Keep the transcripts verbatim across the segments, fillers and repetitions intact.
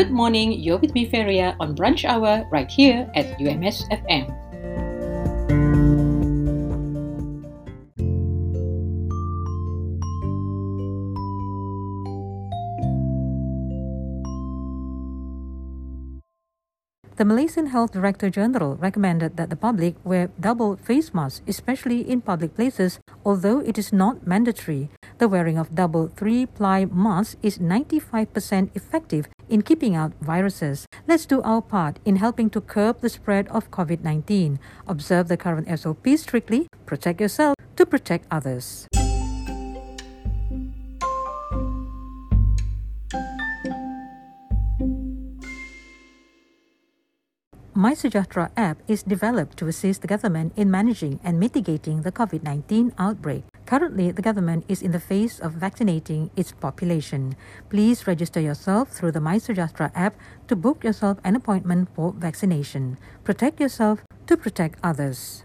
Good morning, you're with me Faria on Brunch Hour right here at U M S F M. The Malaysian Health Director General recommended that the public wear double face masks, especially in public places, although it is not mandatory. The wearing of double three-ply masks is ninety-five percent effective in keeping out viruses. Let's do our part in helping to curb the spread of COVID nineteen. Observe the current S O P strictly. Protect yourself to protect others. MySejahtera app is developed to assist the government in managing and mitigating the COVID nineteen outbreak. Currently, the government is in the phase of vaccinating its population. Please register yourself through the MySejahtera app to book yourself an appointment for vaccination. Protect yourself to protect others.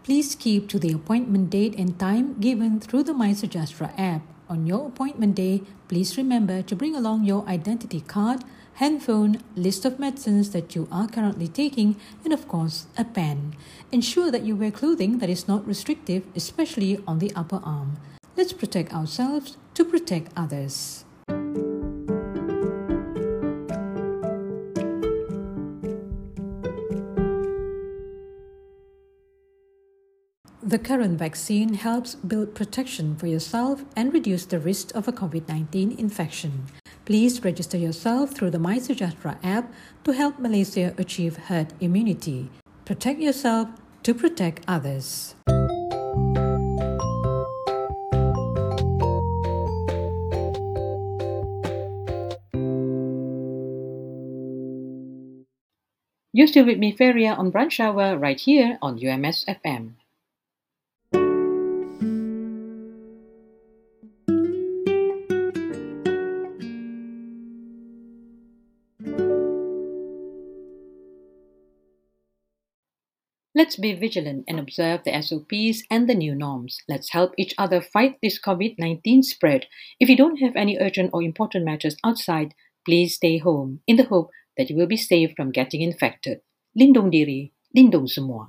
Please keep to the appointment date and time given through the MySejahtera app. On your appointment day, please remember to bring along your identity card, handphone, list of medicines that you are currently taking, and of course, a pen. Ensure that you wear clothing that is not restrictive, especially on the upper arm. Let's protect ourselves to protect others. The current vaccine helps build protection for yourself and reduce the risk of a COVID nineteen infection. Please register yourself through the MySejahtera app to help Malaysia achieve herd immunity. Protect yourself to protect others. You're still with me, Faria, on Brunch Hour right here on U M S F M. Let's be vigilant and observe the S O Ps and the new norms. Let's help each other fight this COVID nineteen spread. If you don't have any urgent or important matters outside, please stay home in the hope that you will be safe from getting infected. Lindung diri, lindung semua.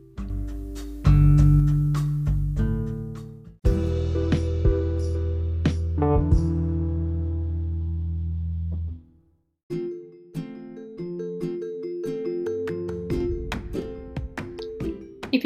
If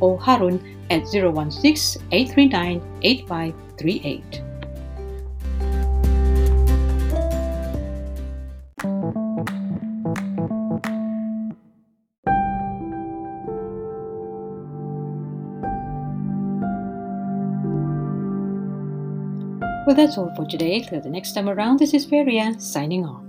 or Harun at zero one six eight three nine eight five three eight. Well, that's all for today. Till the next time around, this is Faria signing off.